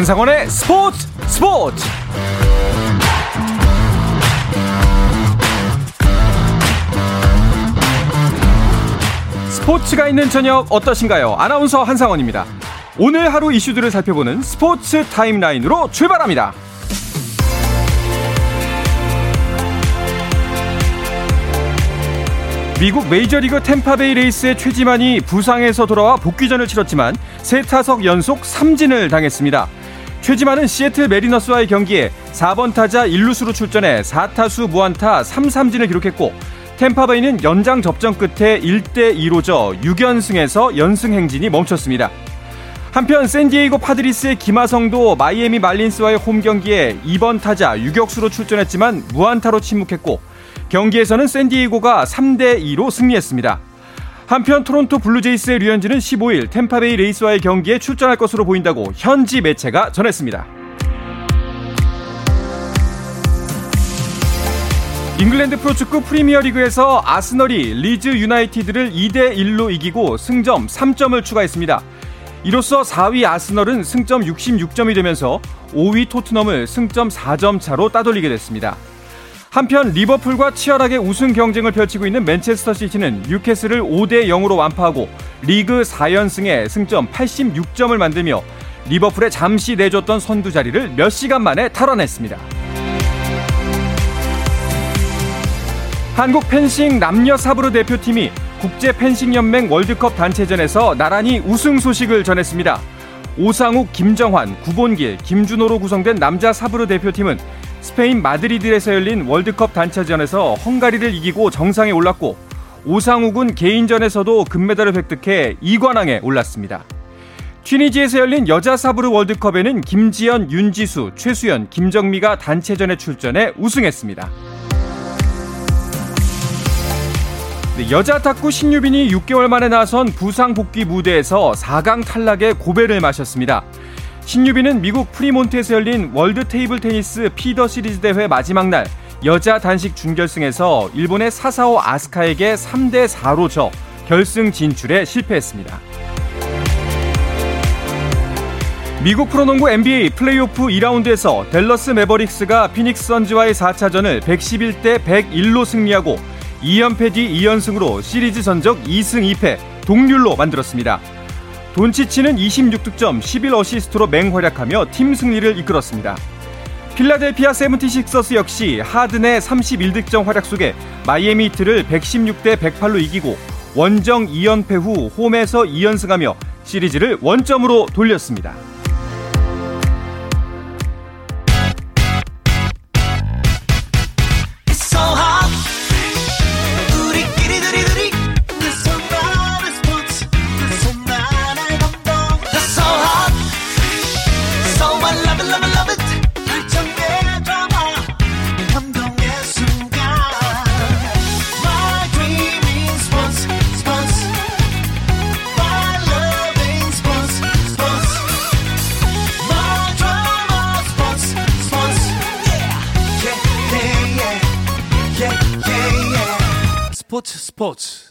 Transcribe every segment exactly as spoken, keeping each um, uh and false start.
한상원의 스포츠 스포츠 스포츠가 있는 저녁 어떠신가요? 아나운서 한상원입니다. 오늘 하루 이슈들을 살펴보는 스포츠 타임라인으로 출발합니다. 미국 메이저리그 템파베이 레이스의 최지만이 부상에서 돌아와 복귀전을 치렀지만 세 타석 연속 삼진을 당했습니다. 최지만은 시애틀 메리너스와의 경기에 사 번 타자 일루수로 출전해 사 타수 무안타 삼삼진을 기록했고, 템파베이는 연장 접전 끝에 일 대 이로 져 육 연승에서 연승 행진이 멈췄습니다. 한편 샌디에이고 파드리스의 김하성도 마이애미 말린스와의 홈경기에 이 번 타자 유격수로 출전했지만 무안타로 침묵했고, 경기에서는 샌디에이고가 삼 대 이로 승리했습니다. 한편 토론토 블루제이스의 류현진은 십오 일 템파베이 레이스와의 경기에 출전할 것으로 보인다고 현지 매체가 전했습니다. 잉글랜드 프로축구 프리미어리그에서 아스널이 리즈 유나이티드를 이 대 일로 이기고 승점 삼 점을 추가했습니다. 이로써 사 위 아스널은 승점 육십육 점이 되면서 오 위 토트넘을 승점 사 점 차로 따돌리게 됐습니다. 한편 리버풀과 치열하게 우승 경쟁을 펼치고 있는 맨체스터 시티는 뉴캐슬을 오 대 영으로 완파하고 리그 사 연승에 승점 팔십육 점을 만들며 리버풀에 잠시 내줬던 선두 자리를 몇 시간 만에 탈환했습니다. 한국 펜싱 남녀 사브르 대표팀이 국제 펜싱연맹 월드컵 단체전에서 나란히 우승 소식을 전했습니다. 오상욱, 김정환, 구본길, 김준호로 구성된 남자 사브르 대표팀은 스페인 마드리드에서 열린 월드컵 단체전에서 헝가리를 이기고 정상에 올랐고, 오상욱은 개인전에서도 금메달을 획득해 이 관왕에 올랐습니다. 튀니지에서 열린 여자 사브르 월드컵에는 김지연, 윤지수, 최수연, 김정미가 단체전에 출전해 우승했습니다. 여자 탁구 신유빈이 육 개월 만에 나선 부상 복귀 무대에서 사 강 탈락의 고배를 마셨습니다. 신유빈은 미국 프리몬트에서 열린 월드 테이블 테니스 피더 시리즈 대회 마지막 날 여자 단식 준결승에서 일본의 사사오 아스카에게 삼 대 사로 져 결승 진출에 실패했습니다. 미국 프로농구 엔 비 에이 플레이오프 이 라운드에서 댈러스 매버릭스가 피닉스 선즈와의 사 차전을 백십일 대 백일로 승리하고 이 연패 뒤 이 연승으로 시리즈 전적 이 승 이 패 동률로 만들었습니다. 돈치치는 이십육 득점 십일 어시스트로 맹활약하며 팀 승리를 이끌었습니다. 필라델피아 세븐티식서스 역시 하든의 삼십일 득점 활약 속에 마이애미 히트를 백십육 대 백팔로 이기고 원정 이 연패 후 홈에서 이 연승하며 시리즈를 원점으로 돌렸습니다. 스포츠 스포츠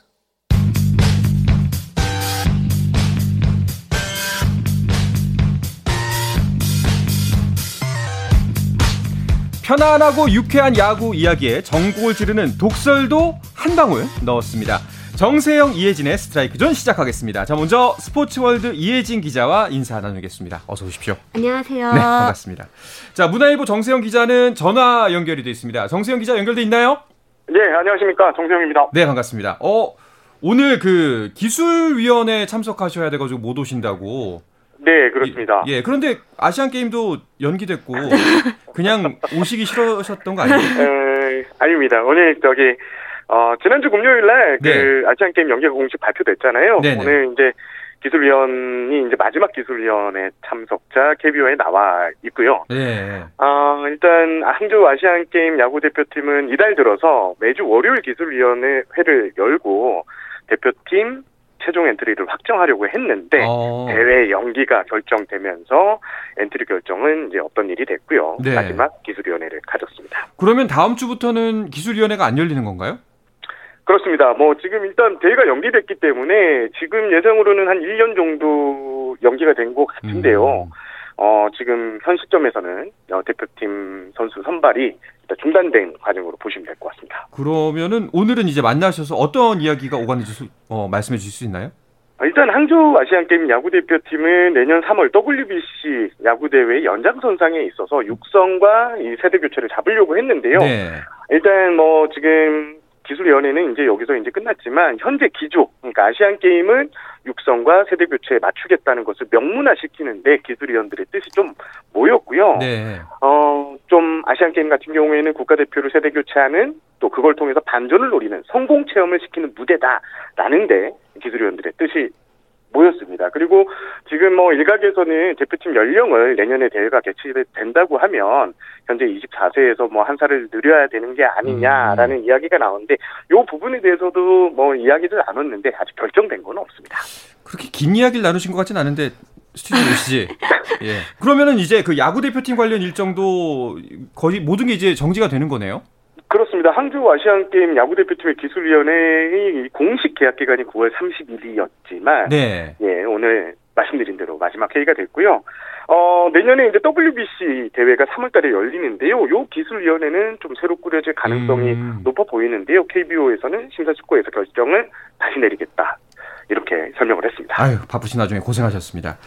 편안하고 유쾌한 야구 이야기에 전국을 지르는 독설도 한 방울 넣었습니다. 정세형, 이혜진의 스트라이크 존 시작하겠습니다. 자, 먼저 스포츠월드 이혜진 기자와 인사 나누겠습니다. 어서 오십시오. 안녕하세요. 네, 반갑습니다. 자, 문화일보 정세형 기자는 전화 연결이 되어 있습니다. 정세형 기자 연결돼 있나요? 네, 안녕하십니까, 정세형입니다. 네, 반갑습니다. 어, 오늘 그 기술위원회 참석하셔야 돼가지고 못 오신다고. 네, 그렇습니다. 예, 예, 그런데 아시안 게임도 연기됐고 그냥 오시기 싫으셨던 거 아니에요? 에, 아닙니다. 오늘 저기 어, 지난주 금요일날 네. 그 아시안 게임 연기가 공식 발표됐잖아요. 네네. 오늘 이제 기술위원이 이제 마지막 기술위원회 참석자 케이비오에 나와 있고요. 네. 어, 일단 항주 아시안게임 야구대표팀은 이달 들어서 매주 월요일 기술위원회 회를 열고 대표팀 최종 엔트리를 확정하려고 했는데 어... 대회 연기가 결정되면서 엔트리 결정은 이제 없던 일이 됐고요. 네. 마지막 기술위원회를 가졌습니다. 그러면 다음 주부터는 기술위원회가 안 열리는 건가요? 그렇습니다. 뭐 지금 일단 대회가 연기됐기 때문에 지금 예상으로는 한 일 년 정도 연기가 된 것 같은데요. 음. 어, 지금 현 시점에서는 대표팀 선수 선발이 중단된 과정으로 보시면 될 것 같습니다. 그러면은 오늘은 이제 만나셔서 어떤 이야기가 오갔는지 어, 말씀해 주실 수 있나요? 일단 항주 아시안게임 야구대표팀은 내년 삼월 더블유비씨 야구대회 연장선상에 있어서 육성과 이 세대교체를 잡으려고 했는데요. 네. 일단 뭐 지금 기술위원회는 이제 여기서 이제 끝났지만 현재 기조, 그러니까 아시안게임은 육성과 세대교체에 맞추겠다는 것을 명문화시키는데 기술위원들의 뜻이 좀 모였고요. 네. 어, 좀 아시안게임 같은 경우에는 국가대표를 세대교체하는 또 그걸 통해서 반전을 노리는 성공체험을 시키는 무대다라는데 기술위원들의 뜻이 모였습니다. 그리고 지금 뭐 일각에서는 대표팀 연령을 내년에 대회가 개최된다고 하면 현재 이십사 세에서 뭐 한 살을 늘려야 되는 게 아니냐라는 음. 이야기가 나오는데 이 부분에 대해서도 뭐 이야기를 나눴는데 아직 결정된 건 없습니다. 그렇게 긴 이야기를 나누신 것 같진 않은데 스튜디오 오시지. 예. 그러면은 이제 그 야구 대표팀 관련 일정도 거의 모든 게 이제 정지가 되는 거네요. 그렇습니다. 항주 아시안게임 야구대표팀의 기술위원회의 공식 계약 기간이 구월 삼십일이었지만 네. 예, 오늘 말씀드린 대로 마지막 회의가 됐고요. 어, 내년에 이제 더블유비씨 대회가 삼월 달에 열리는데요. 요 기술위원회는 좀 새로 꾸려질 가능성이 음. 높아 보이는데요. 케이비오에서는 심사숙고해서 결정을 다시 내리겠다. 이렇게 설명을 했습니다. 아유, 바쁘신 와중에 고생하셨습니다.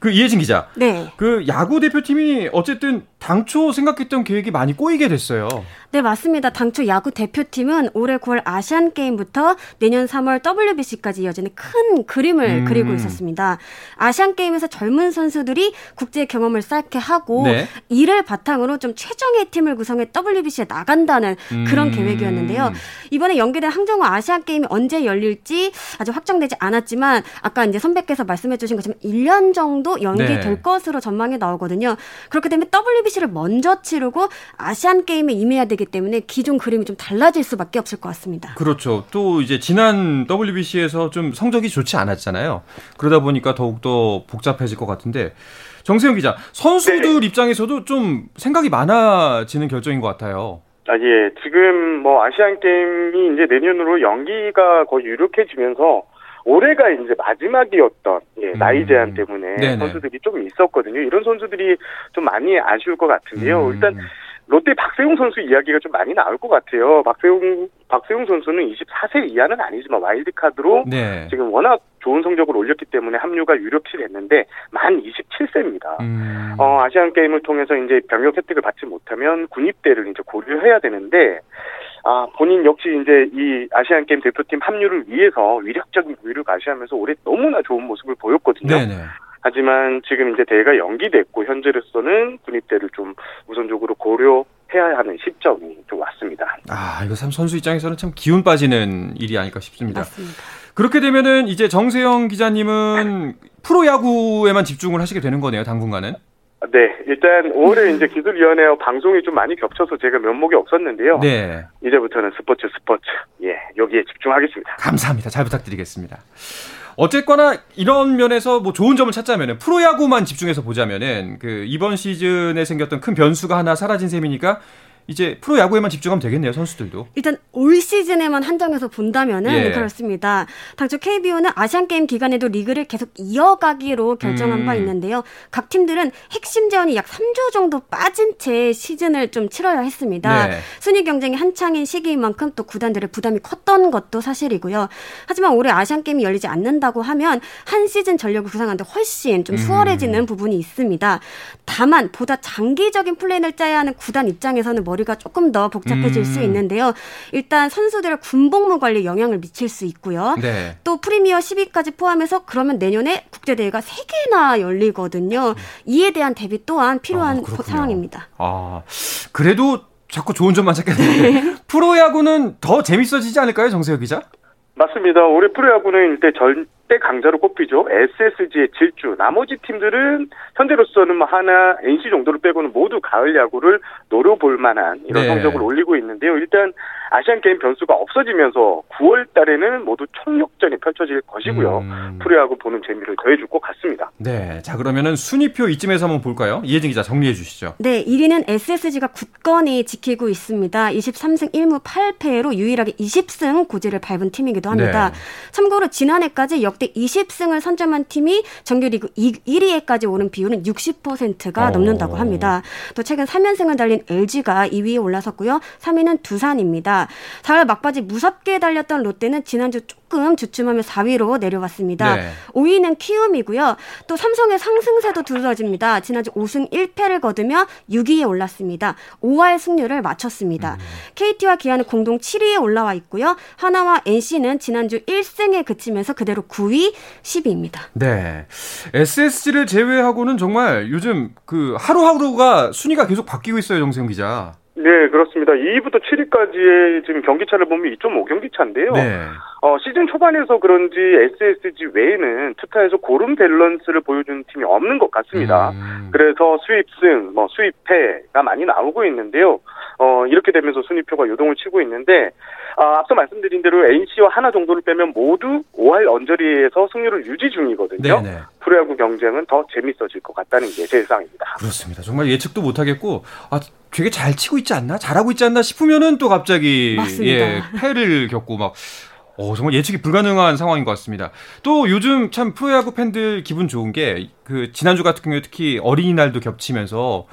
그 이혜진 기자. 네. 그 야구 대표팀이 어쨌든 당초 생각했던 계획이 많이 꼬이게 됐어요. 네, 맞습니다. 당초 야구 대표팀은 올해 구월 아시안 게임부터 내년 삼월 더블유비씨까지 이어지는 큰 그림을 음. 그리고 있었습니다. 아시안 게임에서 젊은 선수들이 국제 경험을 쌓게 하고 네. 이를 바탕으로 좀 최정예 팀을 구성해 더블유비씨에 나간다는 음. 그런 계획이었는데요. 이번에 연기된 항저우 아시안 게임이 언제 열릴지 아직 확정되지 않았지만 아까 이제 선배께서 말씀해 주신 것처럼 일 년 정도 연기될 네. 것으로 전망이 나오거든요. 그렇게 되면 더블유비씨를 먼저 치르고 아시안게임에 임해야 되기 때문에 기존 그림이 좀 달라질 수밖에 없을 것 같습니다. 그렇죠. 또 이제 지난 더블유비씨에서 좀 성적이 좋지 않았잖아요. 그러다 보니까 더욱더 복잡해질 것 같은데 정세형 기자, 선수들 네. 입장에서도 좀 생각이 많아지는 결정인 것 같아요. 아, 예. 지금 뭐 아시안게임이 이제 내년으로 연기가 거의 유력해지면서 올해가 이제 마지막이었던 예, 나이 제한 때문에 음. 선수들이 좀 있었거든요. 이런 선수들이 좀 많이 아쉬울 것 같은데요. 음. 일단 롯데 박세웅 선수 이야기가 좀 많이 나올 것 같아요. 박세웅 박세웅 선수는 이십사 세 이하는 아니지만 와일드카드로 네. 지금 워낙 좋은 성적을 올렸기 때문에 합류가 유력시 됐는데 만 이십칠 세입니다. 음. 어, 아시안 게임을 통해서 이제 병역 혜택을 받지 못하면 군입대를 이제 고려해야 되는데 아, 본인 역시 이제 이 아시안 게임 대표팀 합류를 위해서 위력적인 부위를 과시하면서 올해 너무나 좋은 모습을 보였거든요. 네네. 하지만 지금 이제 대회가 연기됐고 현재로서는 군입대를 좀 우선적으로 고려해야 하는 시점이 좀 왔습니다. 아, 이거 참 선수 입장에서는 참 기운 빠지는 일이 아닐까 싶습니다. 맞습니다. 그렇게 되면은 이제 정세형 기자님은 프로야구에만 집중을 하시게 되는 거네요, 당분간은. 네, 일단 올해 이제 기술위원회와 방송이 좀 많이 겹쳐서 제가 면목이 없었는데요. 네. 이제부터는 스포츠 스포츠 예 여기에 집중하겠습니다. 감사합니다. 잘 부탁드리겠습니다. 어쨌거나 이런 면에서 뭐 좋은 점을 찾자면은 프로야구만 집중해서 보자면은 그 이번 시즌에 생겼던 큰 변수가 하나 사라진 셈이니까. 이제 프로야구에만 집중하면 되겠네요. 선수들도. 일단 올 시즌에만 한정해서 본다면은 예. 그렇습니다. 당초 케이비오는 아시안게임 기간에도 리그를 계속 이어가기로 결정한 음. 바 있는데요. 각 팀들은 핵심 재원이 약 삼 주 정도 빠진 채 시즌을 좀 치러야 했습니다. 네. 순위 경쟁이 한창인 시기인 만큼 또 구단들의 부담이 컸던 것도 사실이고요. 하지만 올해 아시안게임이 열리지 않는다고 하면 한 시즌 전력을 구상하는데 훨씬 좀 수월해지는 음. 부분이 있습니다. 다만 보다 장기적인 플랜을 짜야 하는 구단 입장에서는 머리 우리가 조금 더 복잡해질 음. 수 있는데요. 일단 선수들의 군복무 관리에 영향을 미칠 수 있고요. 네. 또 프리미어 십 위까지 포함해서 그러면 내년에 국제대회가 세 개나 열리거든요. 이에 대한 대비 또한 필요한 아, 상황입니다. 아, 그래도 자꾸 좋은 점만 찾게 되는데 프로야구는 더 재밌어지지 않을까요? 정세혁 기자? 맞습니다. 올해 프로야구는 일단 전 때 강자로 꼽히죠. 에스에스지의 질주. 나머지 팀들은 현재로서는 하나, 엔씨 정도를 빼고는 모두 가을 야구를 노려볼 만한 이런 네. 성적을 올리고 있는데요. 일단 아시안게임 변수가 없어지면서 구월 달에는 모두 총력전이 펼쳐질 것이고요. 음. 프로야구 보는 재미를 더해줄 것 같습니다. 네, 자 그러면은 순위표 이쯤에서 한번 볼까요? 이혜진 기자 정리해 주시죠. 네, 일 위는 에스에스지가 굳건히 지키고 있습니다. 이십삼 승 일 무 팔 패로 유일하게 이십 승 고지를 밟은 팀이기도 합니다. 네. 참고로 지난해까지 역 역대 이십 승을 선점한 팀이 정규리그 일 위에까지 오른 비율은 육십 퍼센트가 어. 넘는다고 합니다. 또 최근 삼 연승을 달린 엘지가 이 위에 올라섰고요. 삼 위는 두산입니다. 사월 막바지 무섭게 달렸던 롯데는 지난주 조금 주춤하며 사 위로 내려왔습니다. 네. 오 위는 키움이고요. 또 삼성의 상승세도 두드러집니다. 지난주 오 승 일 패를 거두며 육 위에 올랐습니다. 오 할 승률을 맞췄습니다. 음. 케이티와 기아는 공동 칠 위에 올라와 있고요. 하나와 엔씨는 지난주 일 승에 그치면서 그대로 구 위, 십 위입니다. 네, 에스에스지를 제외하고는 정말 요즘 그 하루하루가 순위가 계속 바뀌고 있어요, 정세형 기자. 네, 그렇습니다. 이 위부터 칠 위까지의 지금 경기차를 보면 이 점 오 경기 차인데요. 네. 어, 시즌 초반에서 그런지 에스에스지 외에는 투타에서 고른 밸런스를 보여주는 팀이 없는 것 같습니다. 음. 그래서 수입승, 뭐 수입패가 많이 나오고 있는데요. 어, 이렇게 되면서 순위표가 요동을 치고 있는데, 아, 앞서 말씀드린 대로 엔씨와 하나 정도를 빼면 모두 오 할 언저리에서 승률을 유지 중이거든요. 네네. 프로야구 경쟁은 더 재밌어질 것 같다는 게 제 예상입니다. 그렇습니다. 정말 예측도 못하겠고, 아, 되게 잘 치고 있지 않나? 잘하고 있지 않나? 싶으면은 또 갑자기, 맞습니다. 예, 패를 겪고 막, 오, 정말 예측이 불가능한 상황인 것 같습니다. 또 요즘 참 프로야구 팬들 기분 좋은 게 그 지난주 같은 경우에 특히 어린이날도 겹치면서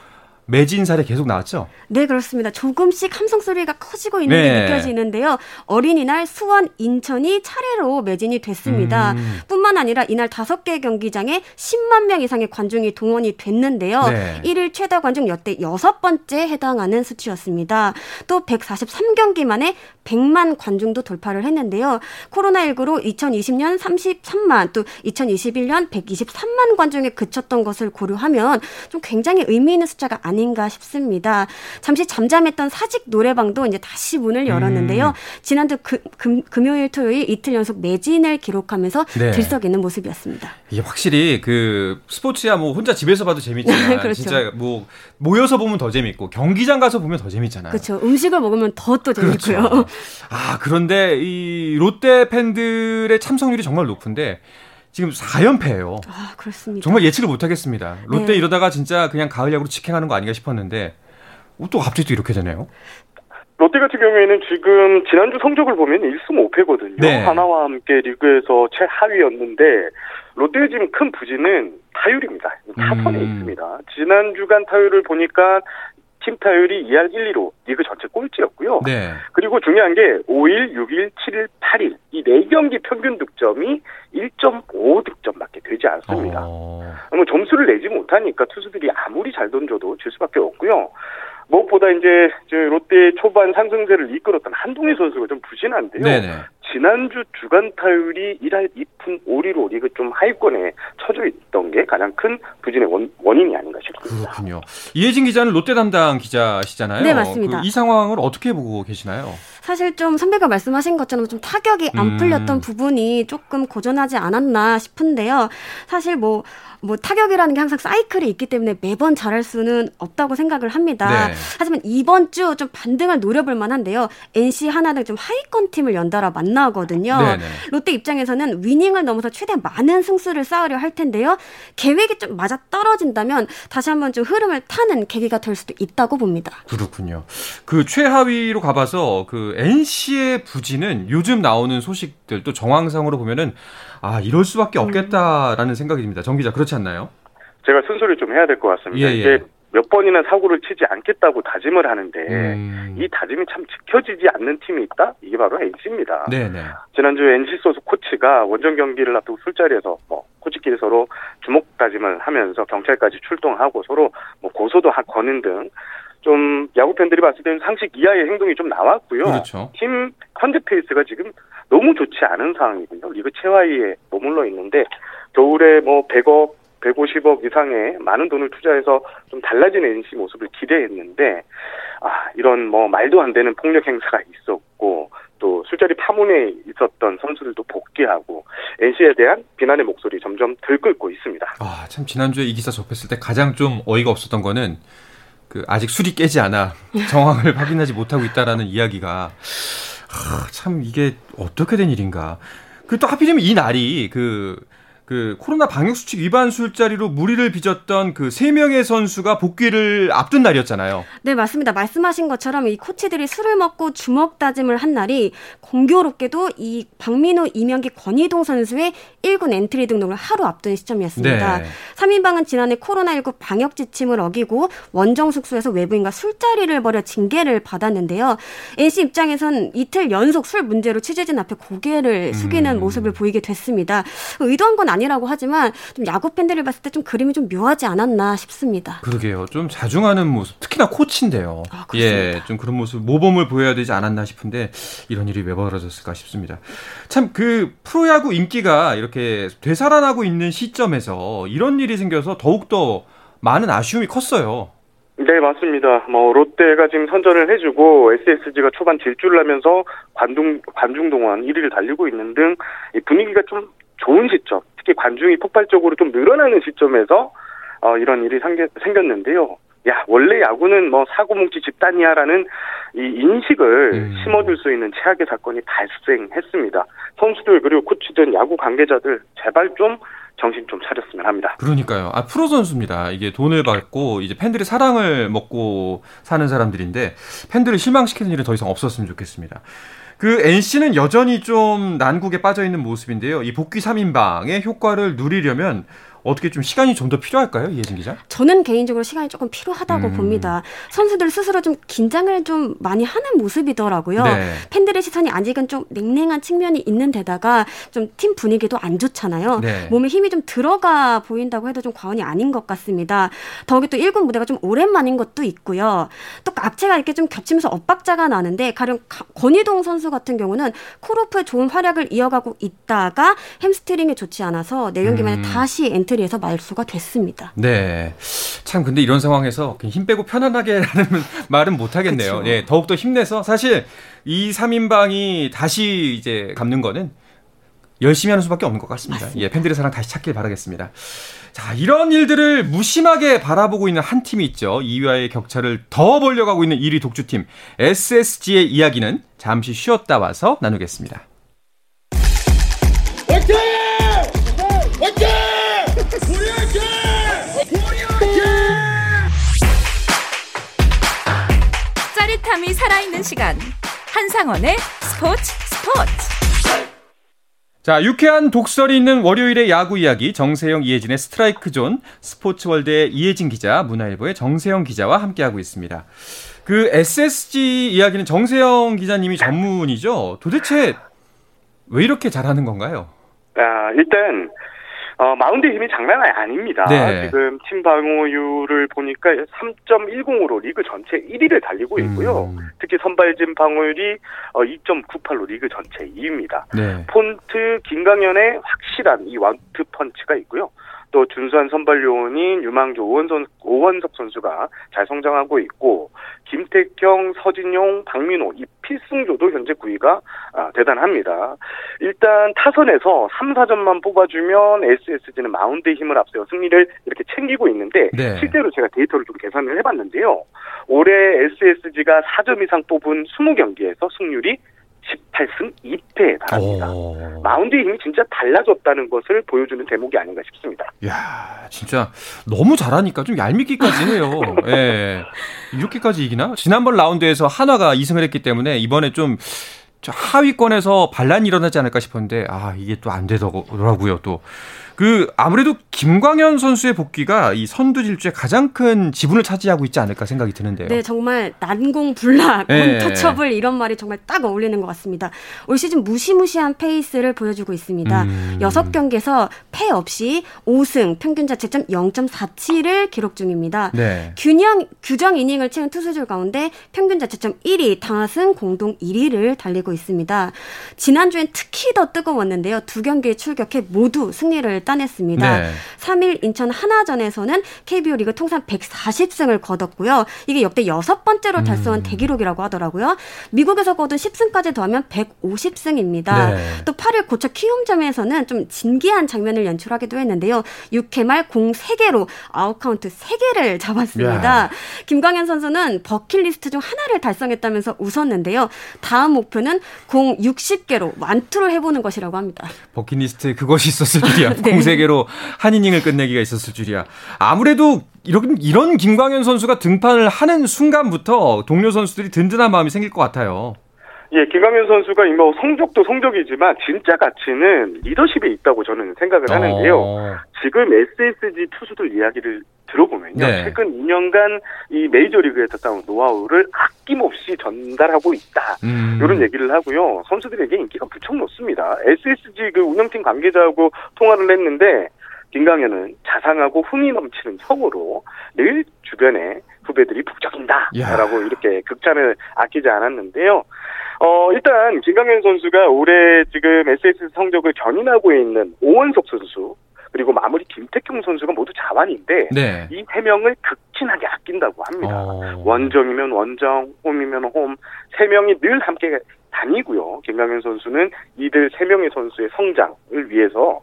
매진 사례 계속 나왔죠? 네, 그렇습니다. 조금씩 함성 소리가 커지고 있는 게 네. 느껴지는데요. 어린이날 수원, 인천이 차례로 매진이 됐습니다. 음. 뿐만 아니라 이날 다섯 개 경기장에 십만 명 이상의 관중이 동원이 됐는데요. 네. 일 일 최다 관중 역대 여섯 번째 해당하는 수치였습니다. 또 백사십삼 경기 만에 백만 관중도 돌파를 했는데요. 코로나십구로 이천이십 년 삼십삼만, 또 이천이십일 년 백이십삼만 관중에 그쳤던 것을 고려하면 좀 굉장히 의미 있는 숫자가 아닙니다. 아닌가 싶습니다. 잠시 잠잠했던 사직 노래방도 이제 다시 문을 열었는데요. 음. 지난주 그, 금, 금요일 토요일 이틀 연속 매진을 기록하면서 네. 들썩이는 모습이었습니다. 이게 확실히 그 스포츠야 뭐 혼자 집에서 봐도 재밌지만 그렇죠. 진짜 뭐 모여서 보면 더 재밌고 경기장 가서 보면 더 재밌잖아요. 그렇죠. 음식을 먹으면 더 또 재밌고요. 그렇죠. 아, 그런데 이 롯데 팬들의 참석률이 정말 높은데 지금 사 연패예요. 아, 그렇습니다. 정말 예측을 못하겠습니다. 롯데 네. 이러다가 진짜 그냥 가을야구로 직행하는 거 아닌가 싶었는데 또 갑자기 또 이렇게 되네요. 롯데 같은 경우에는 지금 지난주 성적을 보면 일 승 오 패거든요. 네. 하나와 함께 리그에서 최하위였는데 롯데의 지금 큰 부진은 타율입니다. 타선에 음. 있습니다. 지난주간 타율을 보니까 팀 타율이 이 할 일 리로 리그 전체 꼴찌였고요. 네. 그리고 중요한 게 오 일, 육 일, 칠 일, 팔 일 이 네 경기 평균 득점이 일 점 오 득점밖에 되지 않습니다. 어... 뭐 점수를 내지 못하니까 투수들이 아무리 잘 던져도 질 수밖에 없고요. 무엇보다 이제 롯데의 초반 상승세를 이끌었던 한동희 선수가 좀 부진한데요. 네네. 지난주 주간 타율이 일 할 이 푼 오 리로 리그 좀 하위권에 처져 있던 게 가장 큰 부진의 원, 원인이 아닌가 싶습니다. 그렇군요. 이혜진 기자는 롯데 담당 기자시잖아요. 네, 맞습니다. 그 이 상황을 어떻게 보고 계시나요? 사실 좀 선배가 말씀하신 것처럼 좀 타격이 안 음. 풀렸던 부분이 조금 고전하지 않았나 싶은데요. 사실 뭐, 뭐 타격이라는 게 항상 사이클이 있기 때문에 매번 잘할 수는 없다고 생각을 합니다. 네. 하지만 이번 주 좀 반등을 노려볼 만한데요. 엔씨 하나 등 좀 하위권 팀을 연달아 만나 하거든요. 네네. 롯데 입장에서는 위닝을 넘어서 최대한 많은 승수를 쌓으려 할 텐데요. 계획이 좀 맞아떨어진다면 다시 한번 좀 흐름을 타는 계기가 될 수도 있다고 봅니다. 그렇군요. 그 최하위로 가봐서 그 엔씨의 부진은 요즘 나오는 소식들 또 정황상으로 보면은 아 이럴 수밖에 없겠다라는 음. 생각이 듭니다. 정 기자 그렇지 않나요? 제가 순서를 좀 해야 될 것 같습니다. 예, 예. 이제 몇 번이나 사고를 치지 않겠다고 다짐을 하는데 음. 이 다짐이 참 지켜지지 않는 팀이 있다? 이게 바로 엔씨입니다. 네네. 지난주 엔씨 소속 코치가 원정 경기를 앞두고 술자리에서 뭐 코치끼리 서로 주목 다짐을 하면서 경찰까지 출동하고 서로 뭐 고소도 거는 등 좀 야구팬들이 봤을 때는 상식 이하의 행동이 좀 나왔고요. 그렇죠. 팀 현재 페이스가 지금 너무 좋지 않은 상황이군요. 리그 최하위에 머물러 있는데 겨울에 뭐 백억 백오십억 이상의 많은 돈을 투자해서 좀 달라진 엔씨 모습을 기대했는데 아 이런 뭐 말도 안 되는 폭력 행사가 있었고 또 술자리 파문에 있었던 선수들도 복귀하고 엔씨에 대한 비난의 목소리 점점 들끓고 있습니다. 아, 참 지난주에 이 기사 접했을 때 가장 좀 어이가 없었던 거는 그 아직 술이 깨지 않아 정황을 확인하지 못하고 있다라는 이야기가 아, 참 이게 어떻게 된 일인가. 그리고 또 하필이면 이 날이 그 그 코로나 방역 수칙 위반 술자리로 물의를 빚었던 그 세 명의 선수가 복귀를 앞둔 날이었잖아요. 네, 맞습니다. 말씀하신 것처럼 이 코치들이 술을 먹고 주먹 다짐을 한 날이 공교롭게도 이 박민호, 이명기, 권희동 선수의 일 군 엔트리 등록을 하루 앞둔 시점이었습니다. 네. 삼인방은 지난해 코로나십구 방역 지침을 어기고 원정 숙소에서 외부인과 술자리를 벌여 징계를 받았는데요. 엔씨 입장에선 이틀 연속 술 문제로 취재진 앞에 고개를 숙이는 음. 모습을 보이게 됐습니다. 의도한 건 아니라고 하지만 좀 야구 팬들을 봤을 때 좀 그림이 좀 묘하지 않았나 싶습니다. 그러게요. 좀 자중하는 모습, 특히나 코치인데요. 아, 예, 좀 그런 모습 모범을 보여야 되지 않았나 싶은데 이런 일이 왜 벌어졌을까 싶습니다. 참 그 프로야구 인기가 이렇게 되살아나고 있는 시점에서 이런 일이 생겨서 더욱더 많은 아쉬움이 컸어요. 네, 맞습니다. 뭐 롯데가 지금 선전을 해주고 에스에스지가 초반 질주를 하면서 관중 관중 동원 일 위를 달리고 있는 등 분위기가 좀 좋은 시점, 특히 관중이 폭발적으로 좀 늘어나는 시점에서 어, 이런 일이 생겨, 생겼는데요. 야, 원래 야구는 뭐 사고뭉치 집단이야라는 이 인식을 음. 심어줄 수 있는 최악의 사건이 발생했습니다. 선수들 그리고 코치든 야구 관계자들 제발 좀 정신 좀 차렸으면 합니다. 그러니까요. 아, 프로 선수입니다. 이게 돈을 받고 이제 팬들의 사랑을 먹고 사는 사람들인데 팬들을 실망시키는 일은 더 이상 없었으면 좋겠습니다. 그 엔씨는 여전히 좀 난국에 빠져있는 모습인데요. 이 복귀 삼인방의 효과를 누리려면 어떻게 좀 시간이 좀 더 필요할까요? 이혜진 기자? 저는 개인적으로 시간이 조금 필요하다고 음. 봅니다. 선수들 스스로 좀 긴장을 좀 많이 하는 모습이더라고요. 네. 팬들의 시선이 아직은 좀 냉랭한 측면이 있는 데다가 좀 팀 분위기도 안 좋잖아요. 네. 몸에 힘이 좀 들어가 보인다고 해도 좀 과언이 아닌 것 같습니다. 더욱이 또 일 군 무대가 좀 오랜만인 것도 있고요. 또 악재가 이렇게 좀 겹치면서 엇박자가 나는데 가령 권희동 선수 같은 경우는 콜오프의 좋은 활약을 이어가고 있다가 햄스트링이 좋지 않아서 내경기 만에 음. 다시 엔트리 에서 말수가 됐습니다. 네, 참 근데 이런 상황에서 힘 빼고 편안하게라는 말은 못 하겠네요. 예, 더욱 더 힘내서 사실 이 삼인방이 다시 이제 갚는 거는 열심히 하는 수밖에 없는 것 같습니다. 맞습니다. 예, 팬들의 사랑 다시 찾길 바라겠습니다. 자, 이런 일들을 무심하게 바라보고 있는 한 팀이 있죠. 이 위와의 격차를 더 벌려가고 있는 일 위 독주팀 에스에스지의 이야기는 잠시 쉬었다 와서 나누겠습니다. 화이팅! 화이팅! 짜릿함이 살아있는 시간 한상원의 스포츠 스포츠. 자, 유쾌한 독설이 있는 월요일의 야구 이야기 정세형 이혜진의 스트라이크 존, 스포츠월드의 이혜진 기자, 문화일보의 정세형 기자와 함께하고 있습니다. 그 에스에스지 이야기는 정세형 기자님이 전문이죠. 도대체 왜 이렇게 잘하는 건가요? 아, 일단 어, 마운드의 힘이 장난이 아닙니다. 네. 지금 팀 방어율을 보니까 삼 점 일공으로 리그 전체 일 위를 달리고 있고요. 음. 특히 선발진 방어율이 어, 이 점 구팔로 리그 전체 이 위입니다. 네. 폰트 김광현의 확실한 이 원투 펀치가 있고요. 또 준수한 선발 요원인 유망주 오원선, 오원석 선수가 잘 성장하고 있고 김태경, 서진용, 박민호 이 필승조도 현재 구위가 아, 대단합니다. 일단 타선에서 삼, 사점만 뽑아주면 에스에스지는 마운드의 힘을 앞세워 승리를 이렇게 챙기고 있는데 네. 실제로 제가 데이터를 좀 계산을 해봤는데요. 올해 에스에스지가 사 점 이상 뽑은 이십 경기에서 승률이 십팔 승 이 패에 달합니다. 오. 마운드의 힘이 진짜 달라졌다는 것을 보여주는 대목이 아닌가 싶습니다. 이야, 진짜 너무 잘하니까 좀 얄밉기까지 해요. 예, 이렇게까지 이기나? 지난번 라운드에서 한화가 이 승을 했기 때문에 이번에 좀 하위권에서 반란이 일어나지 않을까 싶었는데 아 이게 또 안 되더라고요. 또 그 아무래도 김광현 선수의 복귀가 이 선두 질주에 가장 큰 지분을 차지하고 있지 않을까 생각이 드는데요. 네, 정말 난공불락, 언터처블 이런 말이 정말 딱 어울리는 것 같습니다. 올 시즌 무시무시한 페이스를 보여주고 있습니다. 음. 여섯 경기에서 패 없이 오 승, 평균 자책점 영 점 사칠을 기록 중입니다. 네. 균형, 규정 이닝을 채운 투수들 가운데 평균 자책점 일 위, 타선 공동 일 위를 달리고 있습니다. 지난주엔 특히 더 뜨거웠는데요. 두 경기에 출격해 모두 승리를 따냈습니다. 네. 삼 일 인천 하나전에서는 케이비오 리그 통산 백사십 승을 거뒀고요. 이게 역대 여섯 번째로 달성한 음. 대기록이라고 하더라고요. 미국에서 거둔 십 승까지 더하면 백오십 승입니다. 네. 또 팔 일 고척 키움점에서는 좀 진기한 장면을 연출하기도 했는데요. 육 회 말 공 세 개로 아웃카운트 세 개를 잡았습니다. 야. 김광현 선수는 버킷리스트 중 하나를 달성했다면서 웃었는데요. 다음 목표는 공 육십 개로 완투를 해보는 것이라고 합니다. 버킷리스트에 그것이 있었을 줄이야. 네. 공 세 개로 한 이닝을 끝내기가 있었을 줄이야. 아무래도 이런, 이런 김광현 선수가 등판을 하는 순간부터 동료 선수들이 든든한 마음이 생길 것 같아요. 예, 김광현 선수가 뭐 성적도 성적이지만 진짜 가치는 리더십에 있다고 저는 생각을 하는데요. 어... 지금 에스에스지 투수들 이야기를 들어보면요. 네. 최근 이 년간 이 메이저리그에서 쌓은 노하우를 아낌없이 전달하고 있다. 음. 이런 얘기를 하고요. 선수들에게 인기가 무척 높습니다. 에스에스지 그 운영팀 관계자하고 통화를 했는데 김광현은 자상하고 흥이 넘치는 성으로 늘 주변에 후배들이 북적인다라고 이렇게 극찬을 아끼지 않았는데요. 어, 일단 김광현 선수가 올해 지금 에스에스지 성적을 견인하고 있는 오원석 선수 그리고 마무리 김태경 선수가 모두 자완인데 네. 이 세 명을 극진하게 아낀다고 합니다. 어... 원정이면 원정, 홈이면 홈 세 명이 늘 함께 다니고요. 김광현 선수는 이들 세 명의 선수의 성장을 위해서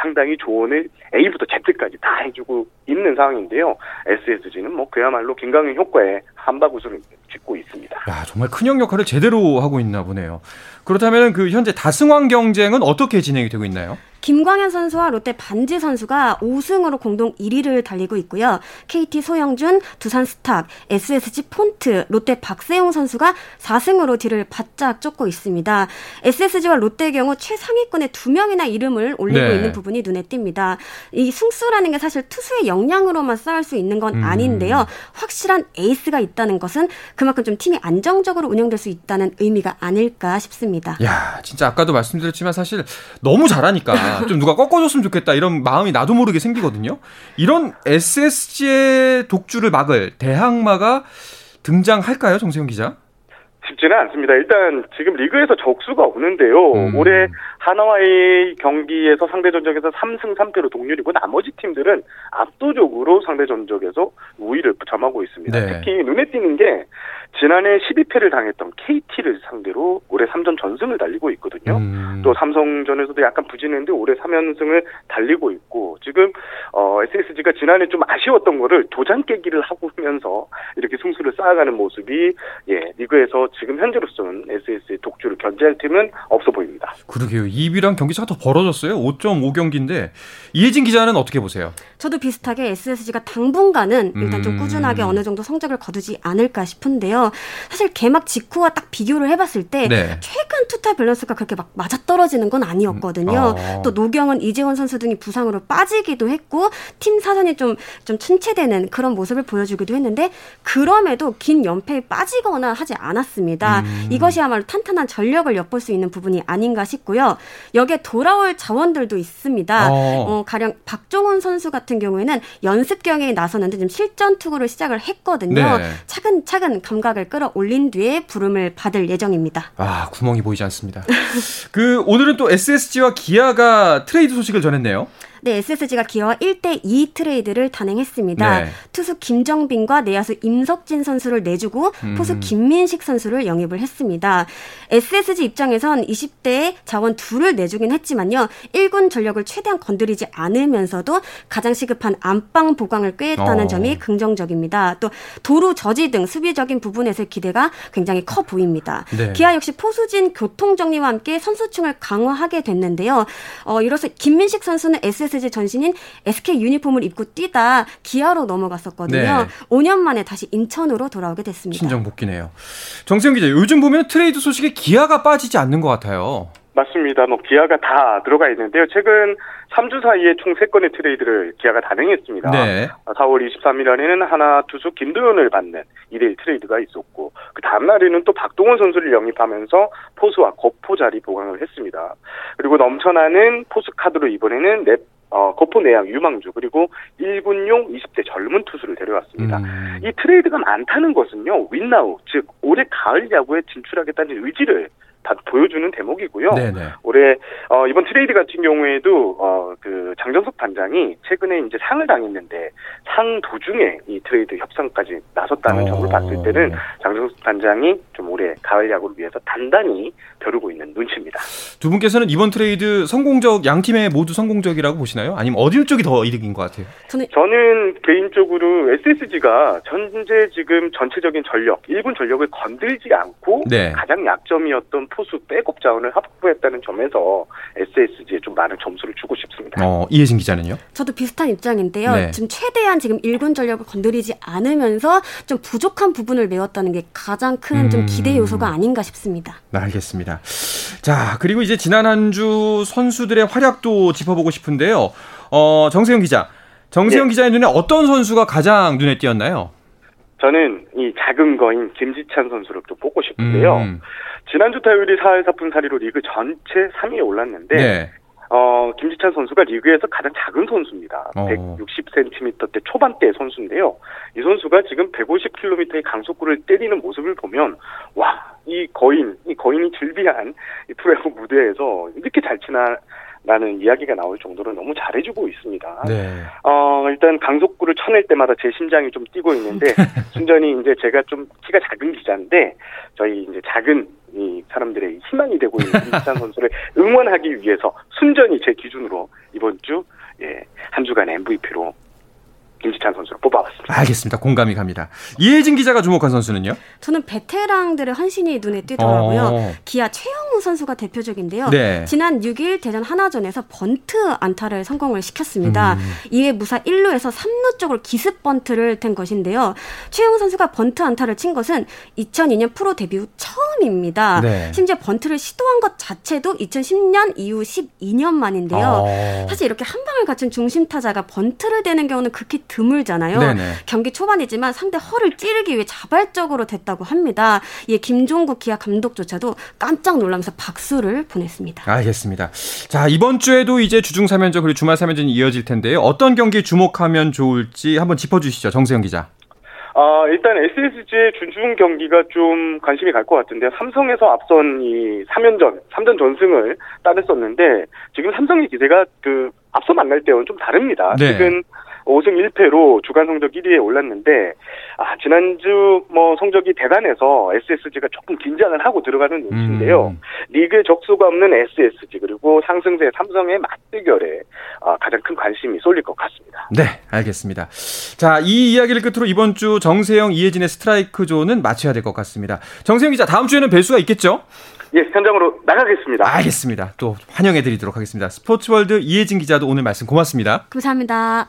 상당히 조언을 A부터 Z까지 다 해주고 있는 상황인데요. 에스에스지는 뭐 그야말로 김광현 효과에 한바구스를 짓고 있습니다. 야, 정말 큰형 역할을 제대로 하고 있나 보네요. 그렇다면 그 현재 다승왕 경쟁은 어떻게 진행이 되고 있나요? 김광현 선수와 롯데 반지 선수가 오 승으로 공동 일 위를 달리고 있고요. 케이티 소영준, 두산 스탁, 에스에스지 폰트, 롯데 박세웅 선수가 사 승으로 뒤를 바짝 쫓고 있습니다. 에스에스지와 롯데의 경우 최상위권에 두 명이나 이름을 올리고 네. 있는 부분이 눈에 띕니다. 이 승수라는 게 사실 투수의 역량으로만 쌓을 수 있는 건 음. 아닌데요. 확실한 에이스가 있다는 것은 그만큼 좀 팀이 안정적으로 운영될 수 있다는 의미가 아닐까 싶습니다. 야, 진짜 아까도 말씀드렸지만 사실 너무 잘하니까 좀 누가 꺾어줬으면 좋겠다 이런 마음이 나도 모르게 생기거든요. 이런 에스에스지의 독주를 막을 대항마가 등장할까요, 정세형 기자? 쉽지는 않습니다. 일단 지금 리그에서 적수가 오는데요. 음. 올해 하나와의 경기에서 상대 전적에서 삼승 삼패로 동률이고 나머지 팀들은 압도적으로 상대 전적에서 우위를 점하고 있습니다. 네. 특히 눈에 띄는 게 지난해 십이패를 당했던 케이티를 상대로 올해 삼전 전승을 달리고 있거든요. 음. 또 삼성전에서도 약간 부진했는데 올해 삼연승을 달리고 있고 지금 어, 에스에스지가 지난해 좀 아쉬웠던 거를 도장 깨기를 하면서 이렇게 승수를 쌓아가는 모습이 예, 리그에서 지금 현재로서는 에스에스의 독주를 견제할 팀은 없어 보입니다. 그러게요. 이 위랑 경기차가 더 벌어졌어요. 오점오 경기인데 이혜진 기자는 어떻게 보세요? 저도 비슷하게 에스에스지가 당분간은 일단 음... 좀 꾸준하게 어느 정도 성적을 거두지 않을까 싶은데요. 사실 개막 직후와 딱 비교를 해봤을 때 네. 최근 투타 밸런스가 그렇게 막 맞아떨어지는 건 아니었거든요. 어... 또 노경은, 이재원 선수 등이 부상으로 빠지기도 했고 팀 사선이 좀, 좀 침체되는 그런 모습을 보여주기도 했는데 그럼에도 긴 연패에 빠지거나 하지 않았습니다. 음. 이것이야말로 탄탄한 전력을 엿볼 수 있는 부분이 아닌가 싶고요. 여기에 돌아올 자원들도 있습니다. 어. 어, 가령 박종훈 선수 같은 경우에는 연습 경기에 나서는데 지금 실전 투구를 시작을 했거든요. 네. 차근차근 감각을 끌어올린 뒤에 부름을 받을 예정입니다. 아, 구멍이 보이지 않습니다. 그 오늘은 또 에스에스지와 기아가 트레이드 소식을 전했네요. 네, 에스에스지가 기아와 일대 이 트레이드를 단행했습니다. 네. 투수 김정빈과 내야수 임석진 선수를 내주고 포수 김민식 선수를 영입을 했습니다. 에스에스지 입장에선 이십대의 자원 둘을 내주긴 했지만요. 일군 전력을 최대한 건드리지 않으면서도 가장 시급한 안방 보강을 꾀했다는 어. 점이 긍정적입니다. 또 도루 저지 등 수비적인 부분에서의 기대가 굉장히 커 보입니다. 네. 기아 역시 포수진 교통정리와 함께 선수층을 강화하게 됐는데요. 어, 이로써 김민식 선수는 에스에스지 전신인 에스케이 유니폼을 입고 뛰다 기아로 넘어갔었거든요. 네. 오 년 만에 다시 인천으로 돌아오게 됐습니다. 신정 복귀네요. 정세형 기자, 요즘 보면 트레이드 소식에 기아가 빠지지 않는 것 같아요. 맞습니다. 뭐 기아가 다 들어가 있는데요. 최근 삼 주 사이에 총 세 건의 트레이드를 기아가 단행했습니다. 네. 사월 이십삼일 안에는 하나 투수 김도현을 받는 이대일 트레이드가 있었고 그 다음 날에는 또 박동원 선수를 영입하면서 포수와 거포 자리 보강을 했습니다. 그리고 넘쳐나는 포수 카드로 이번에는 넷 어, 거포 내양 유망주 그리고 일군용 이십대 젊은 투수를 데려왔습니다. 음. 이 트레이드가 많다는 것은요. 윈나우 즉 올해 가을 야구에 진출하겠다는 의지를 다 보여주는 대목이고요. 네네. 올해 어, 이번 트레이드 같은 경우에도 어, 그 장정석 단장이 최근에 이제 상을 당했는데 상 도중에 이 트레이드 협상까지 나섰다는 어... 점을 봤을 때는 장정석 단장이 좀 올해 가을 야구를 위해서 단단히 벼르고 있는 눈치입니다. 두 분께서는 이번 트레이드 성공적, 양 팀의 모두 성공적이라고 보시나요? 아니면 어느 쪽이 더 이득인 것 같아요? 저는, 저는 개인적으로 에스에스지가 현재 지금 전체적인 전력, 일군 전력을 건들지 않고 네. 가장 약점이었던 포수 백업 자원을 확보했다는 점에서 에스에스지에 좀 많은 점수를 주고 싶습니다. 어, 이혜진 기자는요? 저도 비슷한 입장인데요. 네. 지금 최대한 지금 일군 전력을 건드리지 않으면서 좀 부족한 부분을 메웠다는 게 가장 큰 좀 음... 기대 요소가 아닌가 싶습니다. 알겠습니다. 자, 그리고 이제 지난 한 주 선수들의 활약도 짚어보고 싶은데요. 어, 정세형 기자. 정세형 네. 기자의 눈에 어떤 선수가 가장 눈에 띄었나요? 저는 이 작은 거인 김지찬 선수를 또 뽑고 싶은데요. 음. 지난주 타율이 사 할 사 푼 사 리로 리그 전체 삼 위에 올랐는데 네. 어, 김지찬 선수가 리그에서 가장 작은 선수입니다. 어. 백육십 센티미터대 초반대의 선수인데요. 이 선수가 지금 백오십 킬로미터의 강속구를 때리는 모습을 보면 와, 이 거인, 이 거인이 즐비한 이 프로야구 무대에서 이렇게 잘 치나 라는 이야기가 나올 정도로 너무 잘해주고 있습니다. 네. 어, 일단 강속구를 쳐낼 때마다 제 심장이 좀 뛰고 있는데, 순전히 이제 제가 좀 키가 작은 기자인데, 저희 이제 작은 이 사람들의 희망이 되고 있는 김지찬 선수를 응원하기 위해서 순전히 제 기준으로 이번 주, 예, 한 주간 엠브이피로 김지찬 선수를 뽑아왔습니다. 알겠습니다. 공감이 갑니다. 이혜진 기자가 주목한 선수는요? 저는 베테랑들의 헌신이 눈에 띄더라고요. 어. 기아 최영우 선수가 대표적인데요. 네. 지난 육 일 대전 하나전에서 번트 안타를 성공을 시켰습니다. 음. 이에 무사 일 루에서 삼 루 쪽으로 기습 번트를 댄 것인데요. 최영우 선수가 번트 안타를 친 것은 이천이 년 프로 데뷔 후 처음입니다. 네. 심지어 번트를 시도한 것 자체도 이천십 년 이후 십이 년 만인데요. 어. 사실 이렇게 한 방을 갖춘 중심 타자가 번트를 대는 경우는 극히 드물잖아요. 네네. 경기 초반이지만 상대 허를 찌르기 위해 자발적으로 됐다고 합니다. 이에 김종국 기아 감독조차도 깜짝 놀라면서 박수를 보냈습니다. 알겠습니다. 자, 이번 주에도 이제 주중 삼 연전 그리고 주말 삼 연전이 이어질 텐데요. 어떤 경기에 주목하면 좋을지 한번 짚어주시죠. 정세형 기자. 아, 일단 에스에스지의 준중 경기가 좀 관심이 갈 것 같은데요. 삼성에서 앞선 이 삼 연전, 삼 전 전승을 따냈었는데 지금 삼성의 기세가 그 앞서 만날 때와는 좀 다릅니다. 네. 지금 오 승 일 패로 주간 성적 일 위에 올랐는데, 아, 지난주 뭐 성적이 대단해서 에스에스지가 조금 긴장을 하고 들어가는 눈치인데요. 음. 리그에 적수가 없는 에스에스지, 그리고 상승세 삼성의 맞대결에 아, 가장 큰 관심이 쏠릴 것 같습니다. 네, 알겠습니다. 자, 이 이야기를 끝으로 이번 주 정세형, 이혜진의 스트라이크 존은 마쳐야 될 것 같습니다. 정세형 기자, 다음 주에는 뵐 수가 있겠죠? 예, 현장으로 나가겠습니다. 알겠습니다. 또 환영해드리도록 하겠습니다. 스포츠월드 이혜진 기자도 오늘 말씀 고맙습니다. 감사합니다.